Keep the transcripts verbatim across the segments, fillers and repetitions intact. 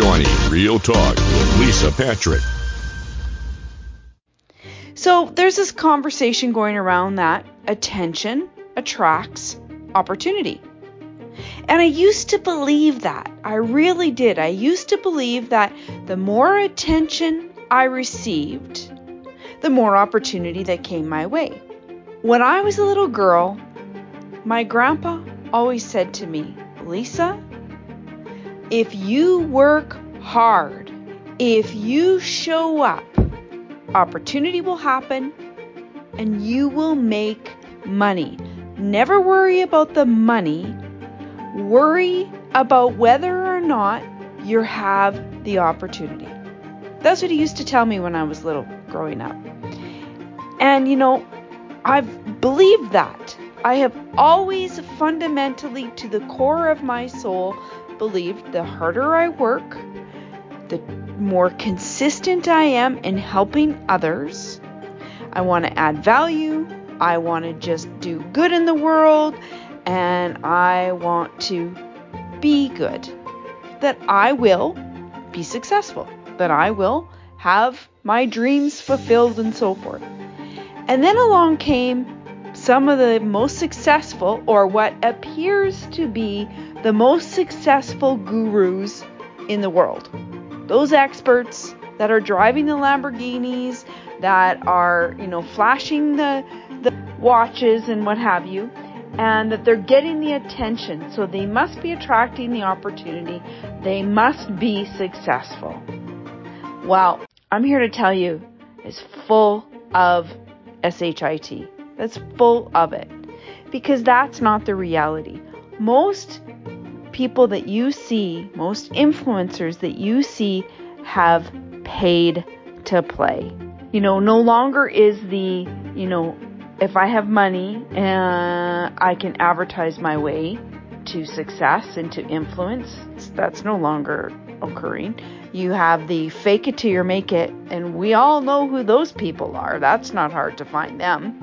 joining Real Talk with Lisa Patrick. So there's this conversation going around that attention attracts opportunity. And I used to believe that. I really did. I used to believe that the more attention I received, the more opportunity that came my way. When I was a little girl, my grandpa always said to me, Lisa, if you work hard, if you show up, opportunity will happen and you will make money. Never worry about the money. Worry about whether or not you have the opportunity. That's what he used to tell me when I was little growing up. And you know, I've believed that. I have always fundamentally, to the core of my soul, believed the harder I work, the more consistent I am in helping others. I want to add value. I want to just do good in the world. And I want to be good, that I will be successful, that I will have my dreams fulfilled and so forth. And then along came some of the most successful, or what appears to be the most successful gurus in the world. Those experts that are driving the Lamborghinis, that are, you know, flashing the, the watches and what have you. And that they're getting the attention, so they must be attracting the opportunity. They must be successful. Well, I'm here to tell you, it's full of shit. That's full of it. Because that's not the reality. Most people that you see, most influencers that you see, have paid to play. You know, no longer is the, you know, if I have money, uh, I can advertise my way to success and to influence. That's no longer occurring. You have the fake it till you make it, and we all know who those people are. That's not hard to find them.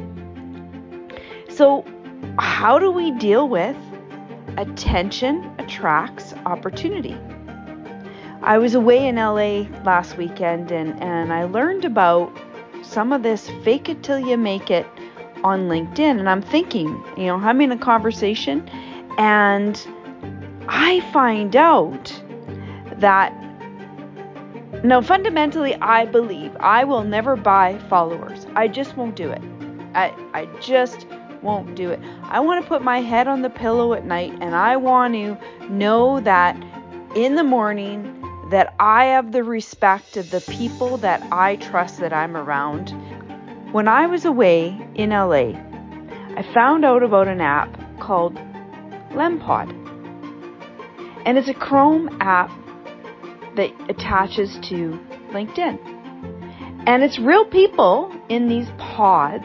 So how do we deal with attention attracts opportunity? I was away in L A last weekend, and, and I learned about some of this fake it till you make it on LinkedIn, and I'm thinking, you know, having a conversation, and I find out that no, fundamentally, I believe I will never buy followers. I just won't do it. I I just won't do it. I want to put my head on the pillow at night, and I want to know that in the morning that I have the respect of the people that I trust that I'm around. When I was away in L A, I found out about an app called Lempod. And it's a Chrome app that attaches to LinkedIn. And it's real people in these pods.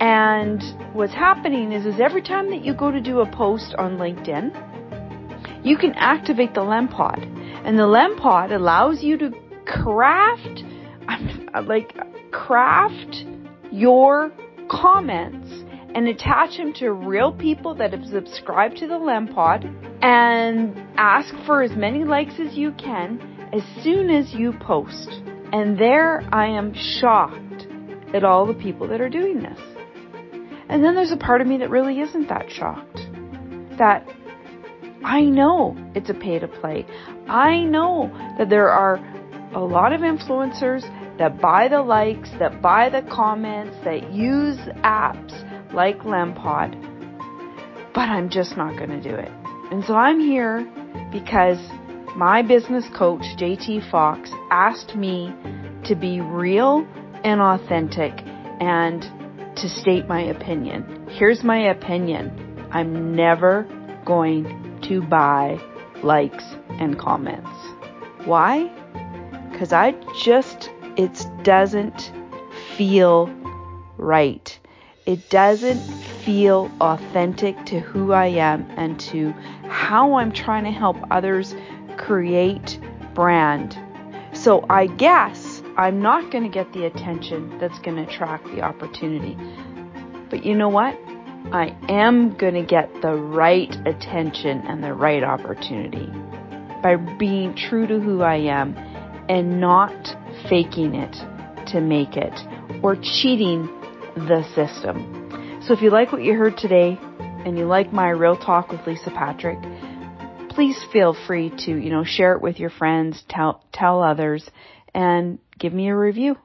And what's happening is, is every time that you go to do a post on LinkedIn, you can activate the Lempod. And the Lempod allows you to craft, I'm like... craft your comments and attach them to real people that have subscribed to the Lempod, and ask for as many likes as you can as soon as you post. And there I am shocked at all the people that are doing this. And then there's a part of me that really isn't that shocked. That I know it's a pay to play. I know that there are a lot of influencers that buy the likes, that buy the comments, that use apps like Lempod, but I'm just not going to do it. And so I'm here because my business coach, J T Foxx, asked me to be real and authentic and to state my opinion. Here's my opinion. I'm never going to buy likes and comments. Why? Because I just... it doesn't feel right. It doesn't feel authentic to who I am and to how I'm trying to help others create brand. So I guess I'm not going to get the attention that's going to attract the opportunity. But you know what? I am going to get the right attention and the right opportunity. by being true to who I am and not faking it to make it or cheating the system. So if you like what you heard today and you like my Real Talk with Lisa Patrick, please feel free to, you know, share it with your friends, tell, tell others, and give me a review.